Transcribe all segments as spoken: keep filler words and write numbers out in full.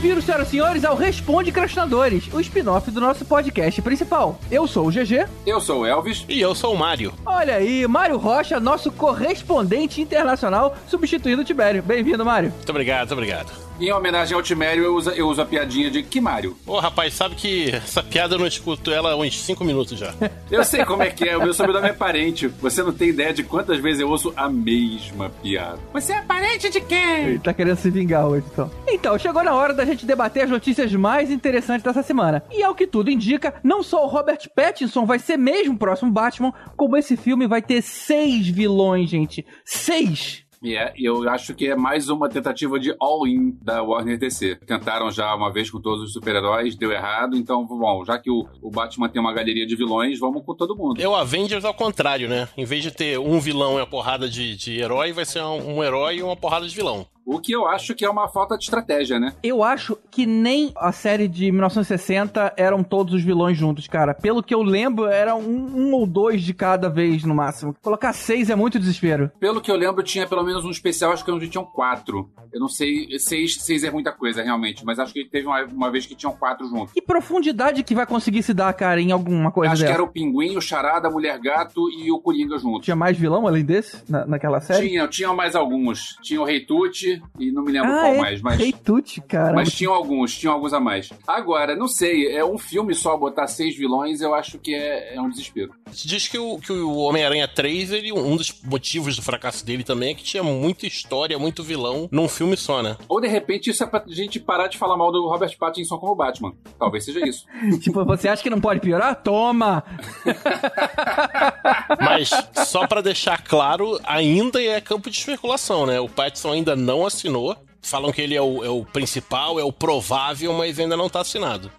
Bem-vindos, senhoras e senhores, ao Responde Crastinadores, o spin-off do nosso podcast principal. Eu sou o G G. Eu sou o Elvis. E eu sou o Mário. Olha aí, Mário Rocha, nosso correspondente internacional, substituindo o Tibério. Bem-vindo, Mário. Muito obrigado, muito obrigado. Em homenagem ao Timério, eu uso, eu uso a piadinha de que Mário? Ô, oh, rapaz, sabe que essa piada eu não escuto ela há uns cinco minutos já. Eu sei como é que é, o meu sobrenome é parente. Você não tem ideia de quantas vezes eu ouço a mesma piada. Você é parente de quem? Ele tá querendo se vingar hoje, então. Então, chegou na hora da gente debater as notícias mais interessantes dessa semana. E ao que tudo indica, não só o Robert Pattinson vai ser mesmo o próximo Batman, como esse filme vai ter seis vilões, gente. Seis! E yeah, eu acho que é mais uma tentativa de all-in da Warner D C. Tentaram já uma vez com todos os super-heróis, deu errado, então, bom, já que o, o Batman tem uma galeria de vilões, vamos com todo mundo. É o Avengers ao contrário, né? Em vez de ter um vilão e uma porrada de, de herói, vai ser um, um herói e uma porrada de vilão. O que eu acho que é uma falta de estratégia, né? Eu acho que nem a série de mil novecentos e sessenta eram todos os vilões juntos, cara. Pelo que eu lembro, era um, um ou dois de cada vez, no máximo. Colocar seis é muito desespero. Pelo que eu lembro, tinha pelo menos um especial, acho que onde tinham quatro. Eu não sei, seis, seis é muita coisa, realmente. Mas acho que teve uma, uma vez que tinham quatro juntos. Que profundidade que vai conseguir se dar, cara, em alguma coisa acho dessa? Acho que era o Pinguim, o Charada, a Mulher-Gato e o Coringa juntos. Tinha mais vilão além desse, na, naquela série? Tinha, tinham mais alguns. Tinha o Rei Tut, e não me lembro ah, qual é, mais, mas... Rei Tut, cara. Mas tinham alguns, tinham alguns a mais. Agora, não sei, é um filme só botar seis vilões, eu acho que é, é um desespero. Diz que o, que o Homem-Aranha três, ele, um dos motivos do fracasso dele também é que tinha muita história, muito vilão num filme só, né? Ou, de repente, isso é pra gente parar de falar mal do Robert Pattinson como Batman. Talvez seja isso. Tipo, você acha que não pode piorar? Toma! Mas, só pra deixar claro, ainda é campo de especulação, né? O Pattinson ainda não assinou. Falam que ele é o, é o principal, é o provável, mas ainda não tá assinado.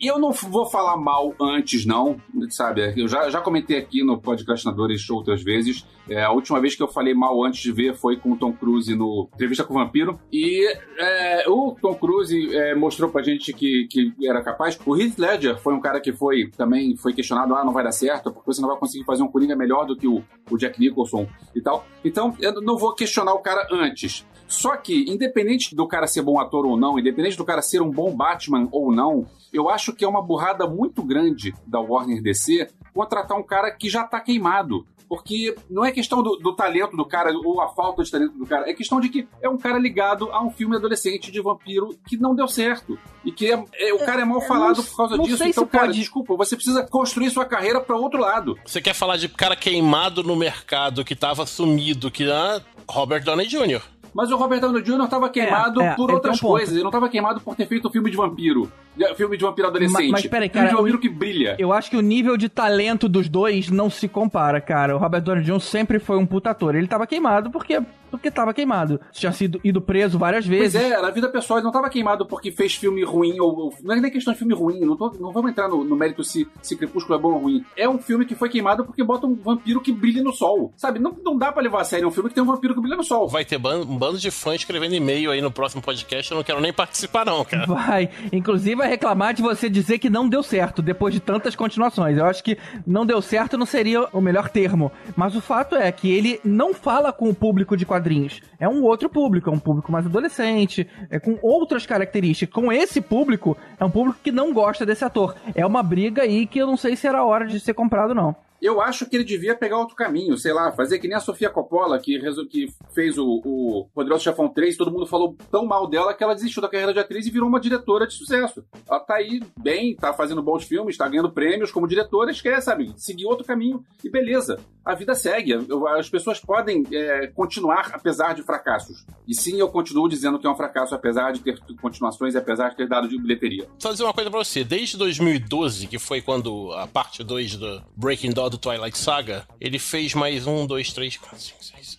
E eu não vou falar mal antes, não, sabe? Eu já, já comentei aqui no Podcastinadores Show outras vezes. É, a última vez que eu falei mal antes de ver foi com o Tom Cruise no Entrevista com o Vampiro. E é, o Tom Cruise é, mostrou pra gente que, que era capaz. O Heath Ledger foi um cara que foi também foi questionado. Ah, não vai dar certo, porque você não vai conseguir fazer um Coringa melhor do que o, o Jack Nicholson e tal. Então, eu não vou questionar o cara antes. Só que, independente do cara ser bom ator ou não, independente do cara ser um bom Batman ou não, eu acho que é uma burrada muito grande da Warner D C contratar um cara que já tá queimado. Porque não é questão do, do talento do cara ou a falta de talento do cara, é questão de que é um cara ligado a um filme adolescente de vampiro que não deu certo. E que é, é, o cara é mal falado não, por causa disso. Então, cara, pode... desculpa, você precisa construir sua carreira pra outro lado. Você quer falar de cara queimado no mercado, que tava sumido, que ah, Robert Downey Júnior Mas o Robert Downey Júnior estava queimado é, é, por outras um coisas. Ele não estava queimado por ter feito um filme de vampiro. Filme de vampiro adolescente. Mas, mas peraí, cara. Filme de vampiro o, que brilha. Eu acho que o nível de talento dos dois não se compara, cara. O Robert Downey Júnior sempre foi um puta ator. Ele estava queimado porque... porque tava queimado. Tinha sido ido preso várias vezes. Pois é, na vida pessoal ele não tava queimado porque fez filme ruim, ou, ou não é nem questão de filme ruim, não, tô, não vamos entrar no, no mérito se, se Crepúsculo é bom ou ruim. É um filme que foi queimado porque bota um vampiro que brilha no sol, sabe? Não, não dá pra levar a sério um filme que tem um vampiro que brilha no sol. Vai ter ban- um bando de fãs escrevendo e-mail aí no próximo podcast, eu não quero nem participar não, cara. Vai, inclusive vai reclamar de você dizer que não deu certo, depois de tantas continuações. Eu acho que não deu certo não seria o melhor termo, mas o fato é que ele não fala com o público de quadrinhos. É um outro público, é um público mais adolescente, é com outras características. Com esse público, é um público que não gosta desse ator. É uma briga aí que eu não sei se era hora de ser comprado, não. Eu acho que ele devia pegar outro caminho, sei lá, fazer que nem a Sofia Coppola, que, resol... que fez o, o Poderoso Chefão três, todo mundo falou tão mal dela que ela desistiu da carreira de atriz e virou uma diretora de sucesso. Ela tá aí bem, tá fazendo bons filmes, tá ganhando prêmios como diretora, esquece, sabe? Seguir outro caminho e beleza. A vida segue, as pessoas podem é, continuar apesar de fracassos. E sim, eu continuo dizendo que é um fracasso apesar de ter continuações e apesar de ter dado de bilheteria. Só dizer uma coisa pra você, desde dois mil e doze, que foi quando a parte dois do Breaking Dawn do Twilight Saga, ele fez mais um, dois, três, quatro, cinco, seis,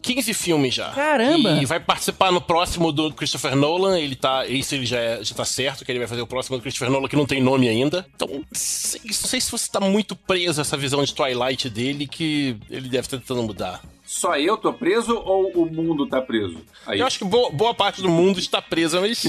quinze filmes já. Caramba! E vai participar no próximo do Christopher Nolan, ele tá, esse ele já, é, já tá certo, que ele vai fazer o próximo do Christopher Nolan, que não tem nome ainda. Então, não sei, não sei se você tá muito preso a essa visão de Twilight dele, que ele deve estar tentando mudar. Só eu tô preso ou o mundo tá preso? Aí. Eu acho que boa, boa parte do mundo está presa, mas...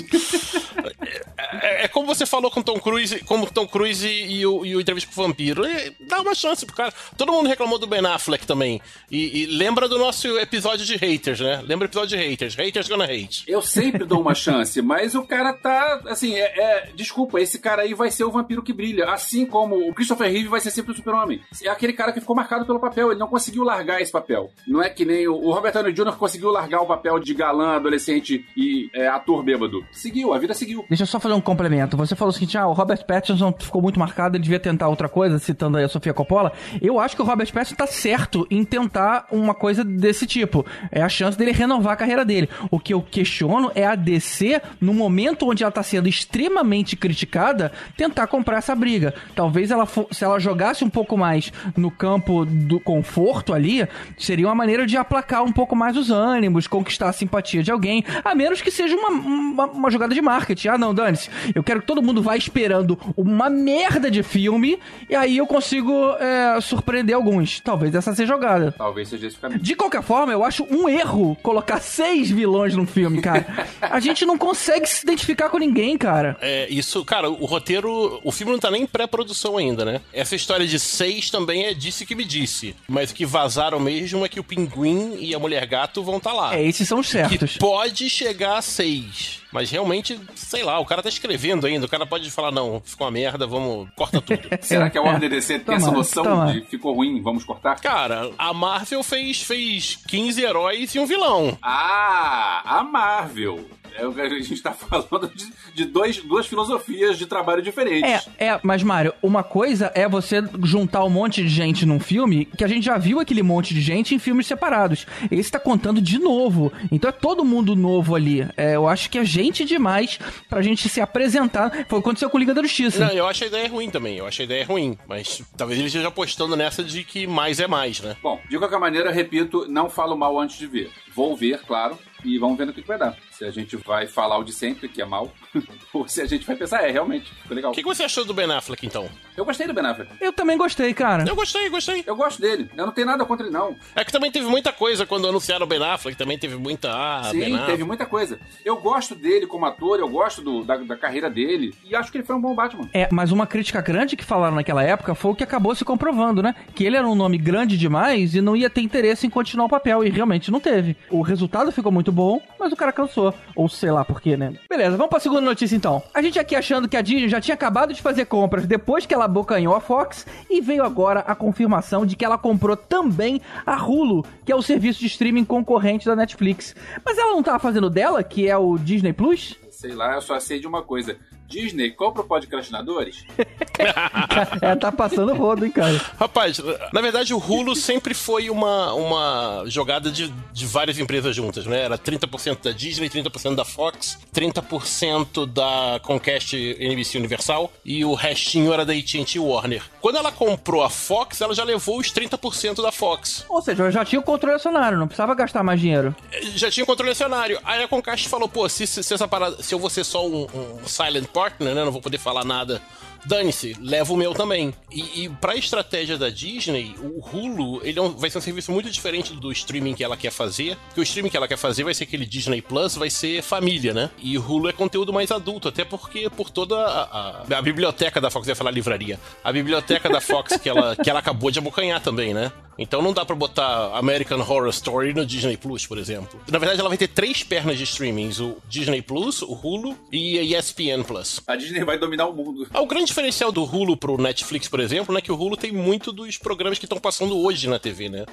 é, é como você falou com Tom Cruise, como Tom Cruise e, e, o, e o Entrevista com o Vampiro. É, dá uma chance pro cara. Todo mundo reclamou do Ben Affleck também. E, e lembra do nosso episódio de haters, né? Lembra o episódio de haters. Haters gonna hate. Eu sempre dou uma chance, mas o cara tá, assim, é, é, desculpa, esse cara aí vai ser o vampiro que brilha. Assim como o Christopher Reeve vai ser sempre o super-homem. É aquele cara que ficou marcado pelo papel. Ele não conseguiu largar esse papel. Não é que nem o, o Robert Downey Júnior conseguiu largar o papel de galã, adolescente e é, ator bêbado. Seguiu, a vida seguiu. Deixa eu só fazer um complemento. Você falou o seguinte, ah, o Robert Pattinson ficou muito marcado, ele devia tentar outra coisa, citando aí a Sofia Coppola. Eu acho que o Robert Pattinson tá certo em tentar uma coisa desse tipo. É a chance dele renovar a carreira dele. O que eu questiono é a D C, no momento onde ela tá sendo extremamente criticada, tentar comprar essa briga. Talvez ela for, se ela jogasse um pouco mais no campo do conforto ali, seria uma maneira de aplacar um pouco mais os ânimos, conquistar a simpatia de alguém, a menos que seja uma, uma, uma jogada de marketing. Ah, não, dane-se. Eu quero que todo mundo vá esperando uma merda de filme e aí eu consigo é, surpreender alguns. Talvez essa seja jogada. Talvez seja esse caminho. De qualquer forma, eu acho um erro colocar seis vilões num filme, cara. A gente não consegue se identificar com ninguém, cara. É, isso, cara, o roteiro... O filme não tá nem em pré-produção ainda, né? Essa história de seis também é disse que me disse. Mas o que vazaram mesmo é que o Pinguim e a Mulher-Gato vão tá lá. É, esses são os certos. Que pode chegar a seis. Mas realmente, sei lá, o cara tá escrevendo ainda, o cara pode falar, não, ficou uma merda, vamos, corta tudo. Será que a Warner D C tem essa noção de ficou ruim, vamos cortar? Cara, a Marvel fez, fez quinze heróis e um vilão. Ah, a Marvel... É o que a gente tá falando de, de dois, duas filosofias de trabalho diferentes. É, é, mas Mário, uma coisa é você juntar um monte de gente num filme, que a gente já viu aquele monte de gente em filmes separados. Esse tá contando de novo. Então é todo mundo novo ali. É, eu acho que é gente demais pra gente se apresentar. Foi o que aconteceu com Liga da Justiça. Não, eu acho a ideia ruim também. Eu acho a ideia ruim. Mas talvez ele esteja apostando nessa de que mais é mais, né? Bom, de qualquer maneira, repito, não falo mal antes de ver. Vou ver, claro. E vamos ver no que vai dar. Se a gente vai falar o de sempre, que é mal, ou se a gente vai pensar, é, realmente, ficou legal. O que, que você achou do Ben Affleck, então? Eu gostei do Ben Affleck. Eu também gostei, cara. Eu gostei, gostei. Eu gosto dele. Eu não tenho nada contra ele, não. É que também teve muita coisa quando anunciaram o Ben Affleck, também teve muita... Ah, sim, Ben Affleck. Teve muita coisa. Eu gosto dele como ator, eu gosto do, da, da carreira dele, e acho que ele foi um bom Batman. É, mas uma crítica grande que falaram naquela época foi o que acabou se comprovando, né? Que ele era um nome grande demais e não ia ter interesse em continuar o papel, e realmente não teve. O resultado ficou muito bom, mas o cara cansou. Ou sei lá por quê, né? Beleza, vamos pra segunda notícia então. A gente aqui achando que a Disney já tinha acabado de fazer compras depois que ela abocanhou a Fox, e veio agora a confirmação de que ela comprou também a Hulu, que é o serviço de streaming concorrente da Netflix. Mas ela não tava fazendo dela, que é o Disney Plus? Sei lá, eu só sei de uma coisa. Disney, compra o podcastinadores? É, tá passando rodo, hein, cara? Rapaz, na verdade o Hulu sempre foi uma, uma jogada de, de várias empresas juntas, né? Era trinta por cento da Disney, trinta por cento da Fox, trinta por cento da Comcast N B C Universal e o restinho era da A T and T Warner. Quando ela comprou a Fox, ela já levou os trinta por cento da Fox. Ou seja, já tinha o controle acionário, não precisava gastar mais dinheiro. Já tinha o controle acionário. Aí a Comcast falou, pô, se, se, essa parada, se eu vou ser só um, um silent partner, né? Não vou poder falar nada. Dane-se, leva o meu também. E, e pra estratégia da Disney, o Hulu, ele é um, vai ser um serviço muito diferente do streaming que ela quer fazer, porque o streaming que ela quer fazer vai ser aquele Disney Plus, vai ser família, né? E o Hulu é conteúdo mais adulto, até porque por toda a, a, a biblioteca da Fox, eu ia falar livraria, a biblioteca da Fox que, ela, que ela acabou de abocanhar também, né? Então não dá pra botar American Horror Story no Disney Plus, por exemplo. Na verdade, ela vai ter três pernas de streamings, o Disney Plus, o Hulu e a E S P N Plus. A Disney vai dominar o mundo. Ah, o grande O diferencial do Hulu pro Netflix, por exemplo, né, que o Hulu tem muito dos programas que estão passando hoje na T V, né?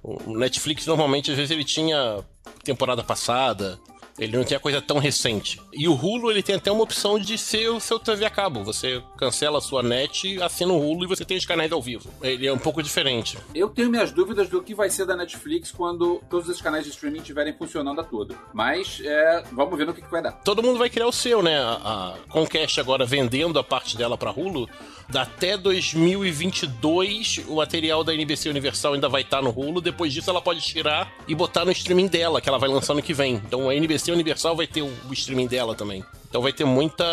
O Netflix, normalmente, às vezes ele tinha temporada passada, ele não tinha coisa tão recente. E o Hulu, ele tem até uma opção de ser o seu T V a cabo. Você cancela a sua net, assina o Hulu e você tem os canais ao vivo. Ele é um pouco diferente. Eu tenho minhas dúvidas do que vai ser da Netflix quando todos os canais de streaming estiverem funcionando a todo. Mas, é, vamos ver no que, que vai dar. Todo mundo vai criar o seu, né? A, a Comcast agora vendendo a parte dela pra Hulu. Até dois mil e vinte e dois, o material da N B C Universal ainda vai estar no Hulu. Depois disso, ela pode tirar e botar no streaming dela, que ela vai lançar no que vem. Então, a N B C Universal vai ter o streaming dela também. Então vai ter muita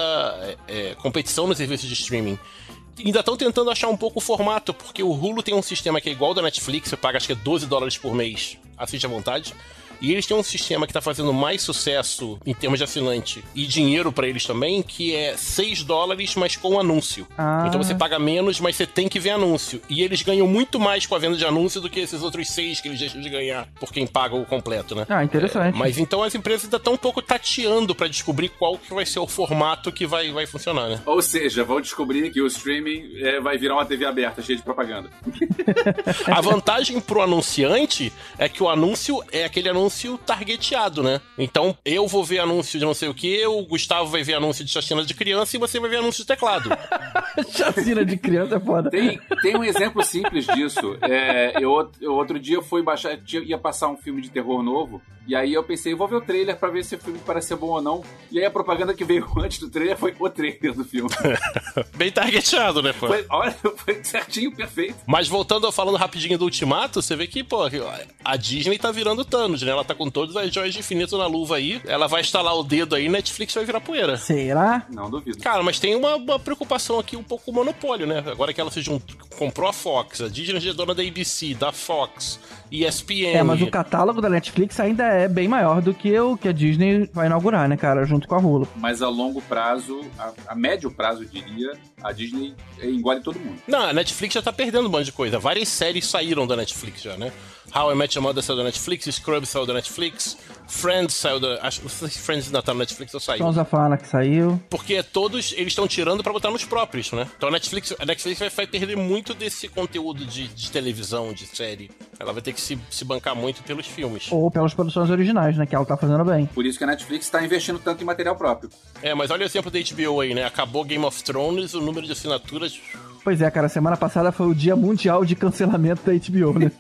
é, competição no serviço de streaming. Ainda estão tentando achar um pouco o formato, porque o Hulu tem um sistema que é igual ao da Netflix, você paga acho que é doze dólares por mês, assiste à vontade. E eles têm um sistema que tá fazendo mais sucesso em termos de assinante e dinheiro pra eles também, que é seis dólares, mas com anúncio. Ah. Então você paga menos, mas você tem que ver anúncio. E eles ganham muito mais com a venda de anúncio do que esses outros seis que eles deixam de ganhar por quem paga o completo, né? Ah, interessante. É, mas então as empresas ainda estão um pouco tateando pra descobrir qual que vai ser o formato que vai, vai funcionar, né? Ou seja, vão descobrir que o streaming é, vai virar uma T V aberta, cheia de propaganda. A vantagem pro anunciante é que o anúncio é aquele anúncio targeteado, né? Então, eu vou ver anúncio de não sei o que, o Gustavo vai ver anúncio de chacina de criança e você vai ver anúncio de teclado. Chacina de criança é foda. Tem, tem um exemplo simples disso. É, eu, eu outro dia fui baixar, tinha, ia passar um filme de terror novo, e aí eu pensei, vou ver o trailer pra ver se o filme parece ser bom ou não. E aí a propaganda que veio antes do trailer foi o trailer do filme. Bem targeteado, né, pô? Foi, olha, foi certinho, perfeito. Mas voltando, falando rapidinho do Ultimato, você vê que, pô, a Disney tá virando Thanos, né? Ela tá com todas as joias de infinito na luva aí. Ela vai estalar o dedo aí e Netflix vai virar poeira. Será? Não duvido. Cara, mas tem uma, uma preocupação aqui um pouco monopólio, né? Agora que ela se juntou, comprou a Fox, a Disney é dona da A B C, da Fox, E S P N. É, mas o catálogo da Netflix ainda é bem maior do que o que a Disney vai inaugurar, né, cara? Junto com a Hulu. Mas a longo prazo, a, a médio prazo, eu diria, a Disney engole todo mundo. Não, a Netflix já tá perdendo um monte de coisa. Várias séries saíram da Netflix já, né? How I Met Your Mother saiu da Netflix, Scrubs saiu da Netflix, Friends saiu da... Acho que Friends ainda tá na Netflix ou saiu? Sons of Anarchy saiu. Porque todos, eles estão tirando pra botar nos próprios, né? Então a Netflix, a Netflix vai, vai perder muito desse conteúdo de, de televisão, de série. Ela vai ter que se, se bancar muito pelos filmes. Ou pelas produções originais, né? Que ela tá fazendo bem. Por isso que a Netflix tá investindo tanto em material próprio. É, mas olha o exemplo da H B O aí, né? Acabou Game of Thrones, o número de assinaturas... Pois é, cara, semana passada foi o dia mundial de cancelamento da H B O, né?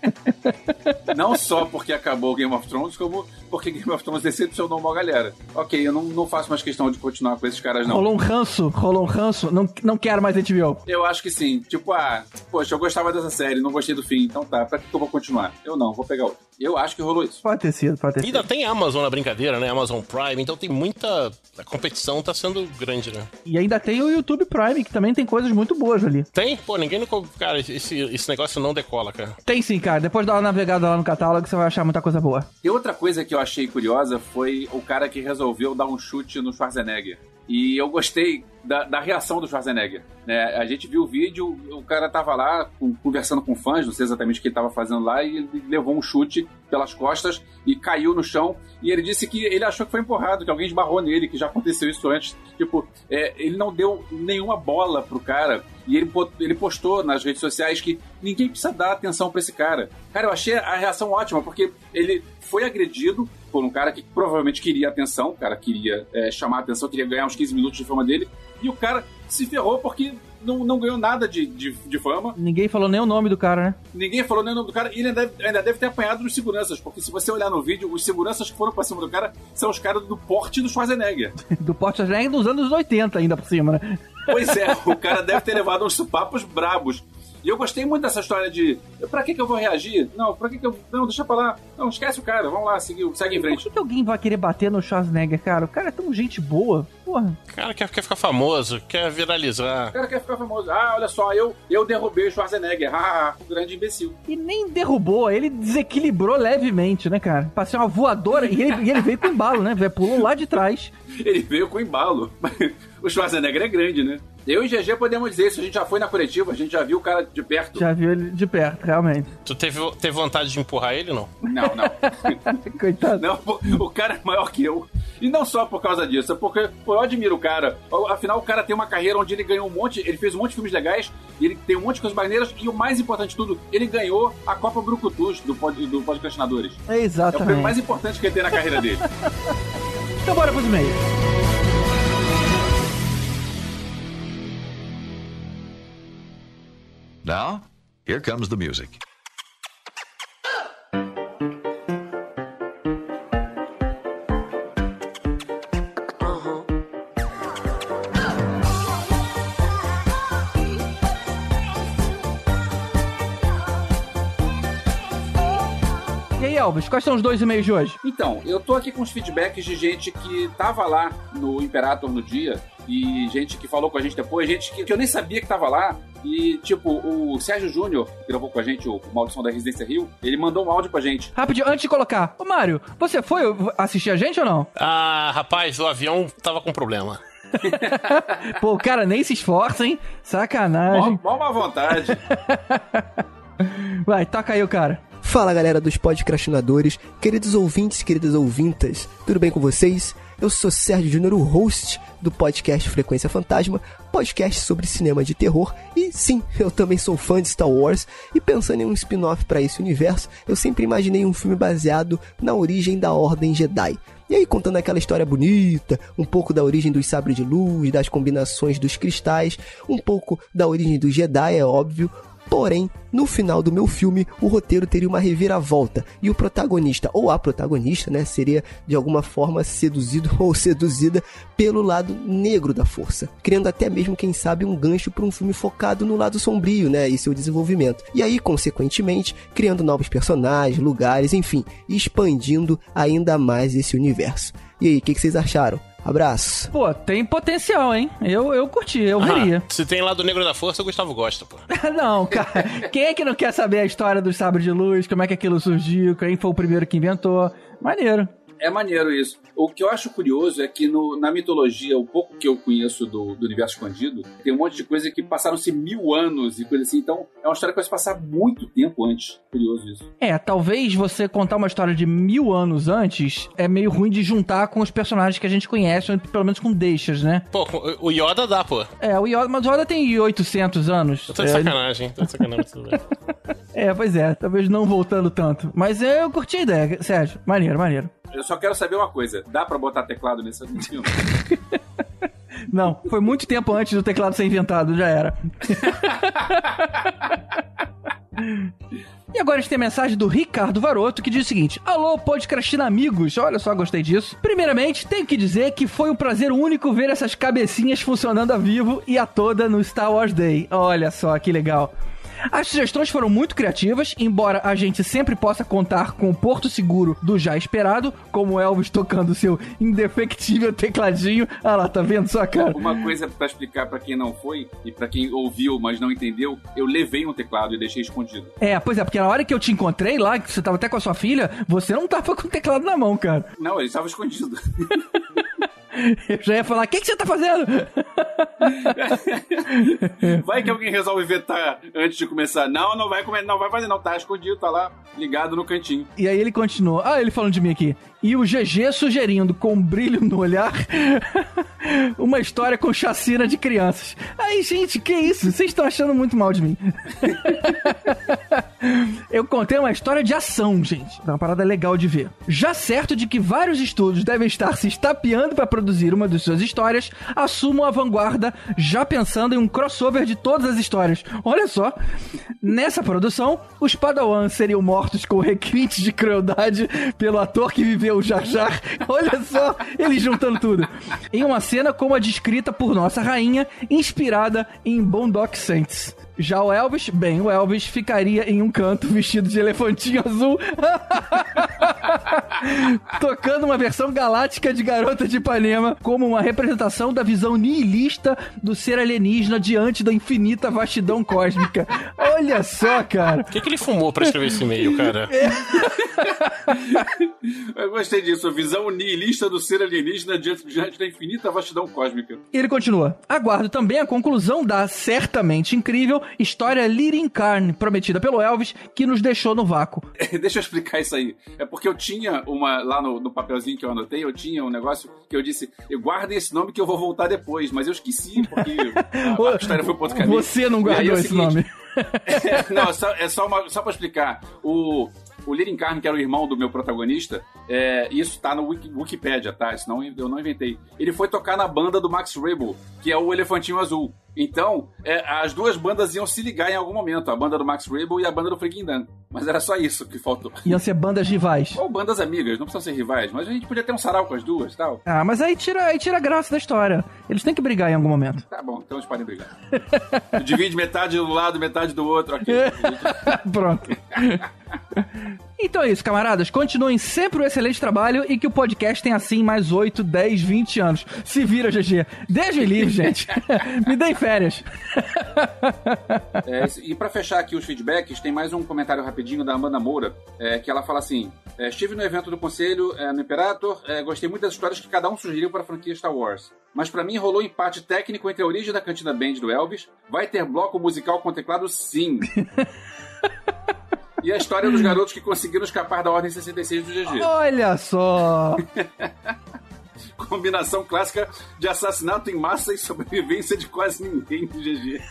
Não só porque acabou Game of Thrones, como porque Game of Thrones decepcionou uma galera. Ok, eu não, não faço mais questão de continuar com esses caras, não. Rolou um ranço, rolou um ranço, não, não quero mais H B O. Eu acho que sim, tipo, ah, poxa, eu gostava dessa série, não gostei do fim, então tá, pra que eu vou continuar? Eu não, vou pegar outro. Eu acho que rolou isso. Pode ter sido, pode ter sido. E ainda tem Amazon na brincadeira, né? Amazon Prime, então tem muita... A competição tá sendo grande, né? E ainda tem o YouTube Prime, que também tem coisas muito boas ali. Tem? Pô, ninguém não... Cara, esse, esse negócio não decola, cara. Tem sim, cara. Depois dá uma navegada lá no catálogo, você vai achar muita coisa boa. E outra coisa que eu achei curiosa foi o cara que resolveu dar um chute no Schwarzenegger. E eu gostei da, da reação do Schwarzenegger, né? A gente viu o vídeo, o cara tava lá com, conversando com fãs, não sei exatamente o que ele tava fazendo lá, e ele levou um chute pelas costas e caiu no chão. E ele disse que ele achou que foi empurrado, que alguém esbarrou nele, que já aconteceu isso antes. Tipo, é, ele não deu nenhuma bola pro cara. E ele, ele postou nas redes sociais que ninguém precisa dar atenção pra esse cara. Cara, eu achei a reação ótima, porque ele foi agredido por um cara que provavelmente queria atenção, o cara queria é, chamar atenção, queria ganhar uns quinze minutos de fama dele, e o cara se ferrou porque não, não ganhou nada de, de, de fama. Ninguém falou nem o nome do cara, né? Ninguém falou nem o nome do cara, e ele ainda deve, ainda deve ter apanhado dos seguranças, porque se você olhar no vídeo, os seguranças que foram pra cima do cara são os caras do porte do Schwarzenegger. Do porte do Schwarzenegger dos anos oitenta ainda por cima, né? Pois é, o cara deve ter levado uns sopapos brabos. E eu gostei muito dessa história de... Pra que que eu vou reagir? Não, pra que que eu... Não, deixa pra lá. Não, esquece o cara. Vamos lá, segue, segue em frente. Por que que alguém vai querer bater no Schwarzenegger, cara? O cara é tão gente boa. Porra. O cara quer, quer ficar famoso, quer viralizar. O cara quer ficar famoso. Ah, olha só, eu, eu derrubei o Schwarzenegger. Ah, um grande imbecil. E nem derrubou, ele desequilibrou levemente, né, cara? Passei uma voadora e ele, e ele veio com embalo, né? Pulou lá de trás. Ele veio com embalo. O Schwarzenegger é grande, né? Eu e G G podemos dizer isso, a gente já foi na coletiva, a gente já viu o cara de perto. Já viu ele de perto, realmente. Tu teve, teve vontade de empurrar ele, não? Não, não. Coitado. Não, o cara é maior que eu. E não só por causa disso, é porque eu admiro o cara. Afinal, o cara tem uma carreira onde ele ganhou um monte, ele fez um monte de filmes legais, ele tem um monte de coisas maneiras, e o mais importante de tudo, ele ganhou a Copa Brucutus do, do Podcastinadores. É exatamente. É o prêmio mais importante que ele tem na carreira dele. Então bora pros meios. Now, here comes the music. Elvis, quais são os dois e-mails de hoje? Então, eu tô aqui com os feedbacks de gente que tava lá no Imperator no dia, e gente que falou com a gente depois, gente que, que eu nem sabia que tava lá. E, tipo, o Sergio Júnior, que gravou com a gente o Maldição da Residência Rio, ele mandou um áudio pra gente. Rapidinho, antes de colocar. Ô, Mário, você foi assistir a gente ou não? Ah, rapaz, o avião tava com problema. Pô, o cara nem se esforça, hein? Sacanagem. Mó má vontade. Vai, toca aí o cara. Fala, galera dos podcastinadores, queridos ouvintes e queridas ouvintas, tudo bem com vocês? Eu sou Sergio Junior, o host do podcast Frequência Fantasma, podcast sobre cinema de terror, e sim, eu também sou fã de Star Wars, e pensando em um spin-off para esse universo, eu sempre imaginei um filme baseado na origem da Ordem Jedi. E aí, contando aquela história bonita, um pouco da origem dos sabres de luz, das combinações dos cristais, um pouco da origem do Jedi, é óbvio. Porém, no final do meu filme, o roteiro teria uma reviravolta e o protagonista, ou a protagonista, né, seria de alguma forma seduzido ou seduzida pelo lado negro da força, criando até mesmo, quem sabe, um gancho para um filme focado no lado sombrio, né, e seu desenvolvimento. E aí, consequentemente, criando novos personagens, lugares, enfim, expandindo ainda mais esse universo. E aí, o que, que vocês acharam? Abraço. Pô, tem potencial, hein? Eu, eu curti, eu ah, veria. Se tem lado negro da força, o Gustavo gosta, pô. Não, cara. Quem é que não quer saber a história dos sabres de luz, como é que aquilo surgiu, quem foi o primeiro que inventou? Maneiro. É maneiro isso. O que eu acho curioso é que no, na mitologia, o pouco que eu conheço do, do universo expandido, tem um monte de coisa que passaram-se mil anos e coisa assim. Então, é uma história que vai se passar muito tempo antes. Curioso isso. É, talvez você contar uma história de mil anos antes é meio ruim de juntar com os personagens que a gente conhece, ou pelo menos com deixas, né? Pô, o Yoda dá, pô. É, o Yoda, mas o Yoda tem oitocentos anos. Eu tô de é, sacanagem, ele... tô de sacanagem, tudo bem. É, pois é, talvez não voltando tanto. Mas eu curti a ideia, Sérgio. Maneiro, maneiro. Eu só quero saber uma coisa. Dá pra botar teclado nesse filme? Não, foi muito tempo antes do teclado ser inventado, já era. E agora a gente tem a mensagem do Ricardo Varoto, que diz o seguinte: alô, podcastina amigos, olha só, gostei disso. Primeiramente, tenho que dizer que foi um prazer único ver essas cabecinhas funcionando a vivo e a toda no Star Wars Day. Olha só, que legal. As sugestões foram muito criativas, embora a gente sempre possa contar com o porto seguro do já esperado, como o Elvis tocando seu indefectível tecladinho. Ah lá, tá vendo só, cara? Uma coisa pra explicar pra quem não foi e pra quem ouviu, mas não entendeu, eu levei um teclado e deixei escondido. É, pois é, porque na hora que eu te encontrei lá, que você tava até com a sua filha, você não tava com o teclado na mão, cara. Não, ele tava escondido. Eu já ia falar, o que, que você tá fazendo? Vai que alguém resolve vetar antes de começar. Não, não vai comer, não vai fazer não, tá escondido, tá lá, ligado no cantinho. E aí ele continuou, ah, ele falando de mim aqui. E o G G sugerindo, com um brilho no olhar, uma história com chacina de crianças. Ai, gente, que isso? Vocês estão achando muito mal de mim. Eu contei uma história de ação, gente. É uma parada legal de ver. Já certo de que vários estúdios devem estar se estapeando para produzir produzir uma de suas histórias, assumam a vanguarda já pensando em um crossover de todas as histórias. Olha só! Nessa produção, os Padawans seriam mortos com requintes de crueldade pelo ator que viveu o Jar Jar. Olha só! Eles juntando tudo. Em uma cena como a descrita por nossa rainha, inspirada em Boondock Saints. Já o Elvis, bem, o Elvis ficaria em um canto vestido de elefantinho azul, tocando uma versão galáctica de Garota de Ipanema, como uma representação da visão nihilista do ser alienígena diante da infinita vastidão cósmica. Olha só, cara. O que, que ele fumou pra escrever esse e-mail, cara? Eu gostei disso, a visão nihilista do ser alienígena diante, diante da infinita vastidão cósmica. E ele continua. Aguardo também a conclusão da certamente incrível história Lirincarn, prometida pelo Elvis, que nos deixou no vácuo. Deixa eu explicar isso aí. É porque eu tinha uma, lá no, no papelzinho que eu anotei, eu tinha um negócio que eu disse, guardem esse nome que eu vou voltar depois, mas eu esqueci, porque a, a história foi pro outro caminho. Você não guardou esse seguinte, nome. É, não, é só, é só, uma, só pra explicar. O... O Lirincarn, que era o irmão do meu protagonista, é, isso tá no Wiki, Wikipedia, tá? Isso não, eu não inventei. Ele foi tocar na banda do Max Rebo, que é o Elefantinho Azul. Então, é, as duas bandas iam se ligar em algum momento, a banda do Max Rebo e a banda do Freaking Dan. Mas era só isso que faltou. Iam ser bandas rivais. Ou bandas amigas, não precisam ser rivais, mas a gente podia ter um sarau com as duas e tal. Ah, mas aí tira, aí tira a graça da história. Eles têm que brigar em algum momento. Tá bom, então eles podem brigar. Divide metade de um lado, metade do outro. Okay. Pronto. Então é isso, camaradas. Continuem sempre um excelente trabalho e que o podcast tenha, assim, mais oito, dez, vinte anos. Se vira, G G. Deixem livre, gente. Me deem férias. É, e pra fechar aqui os feedbacks, tem mais um comentário rapidinho da Amanda Moura, é, que ela fala assim... É, estive no evento do Conselho, é, no Imperator, é, gostei muito das histórias que cada um sugeriu para a franquia Star Wars. Mas pra mim rolou um empate técnico entre a origem da Cantina Band do Elvis. Vai ter bloco musical com teclado, sim. E a história dos garotos que conseguiram escapar da Ordem sessenta e seis do G G. Olha só! Combinação clássica de assassinato em massa e sobrevivência de quase ninguém do G G.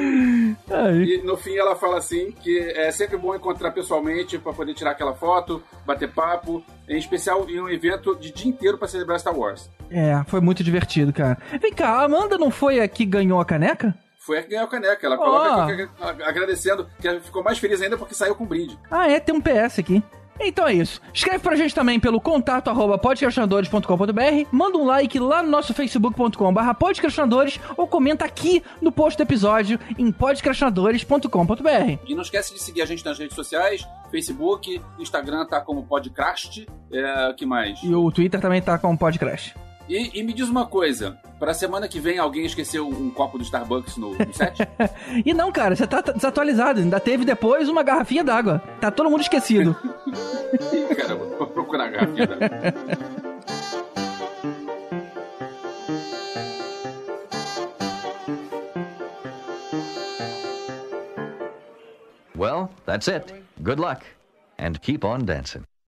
E no fim ela fala assim que é sempre bom encontrar pessoalmente pra poder tirar aquela foto, bater papo, em especial em um evento de dia inteiro pra celebrar Star Wars. É, foi muito divertido, cara. Vem cá, a Amanda não foi a que ganhou a caneca? Foi a que ganhou a caneca, ela coloca oh. aqui, agradecendo, que ela ficou mais feliz ainda porque saiu com um brinde. Ah é, tem um P S aqui. Então é isso. Escreve pra gente também pelo contato arroba podcastandores ponto com ponto b r, manda um like lá no nosso facebook ponto com barra podcastandores ou comenta aqui no post do episódio em podcastandores ponto com ponto b r. E não esquece de seguir a gente nas redes sociais, Facebook, Instagram tá como Podcrast, é, que mais? E o Twitter também tá como Podcrast. E, e me diz uma coisa, pra semana que vem alguém esqueceu um copo do Starbucks no, no set? E não, cara, você tá desatualizado, ainda teve depois uma garrafinha d'água. Tá todo mundo esquecido. Ih, caramba, vou procurar a garrafinha d'água. Well, that's it. Good luck. And keep on dancing.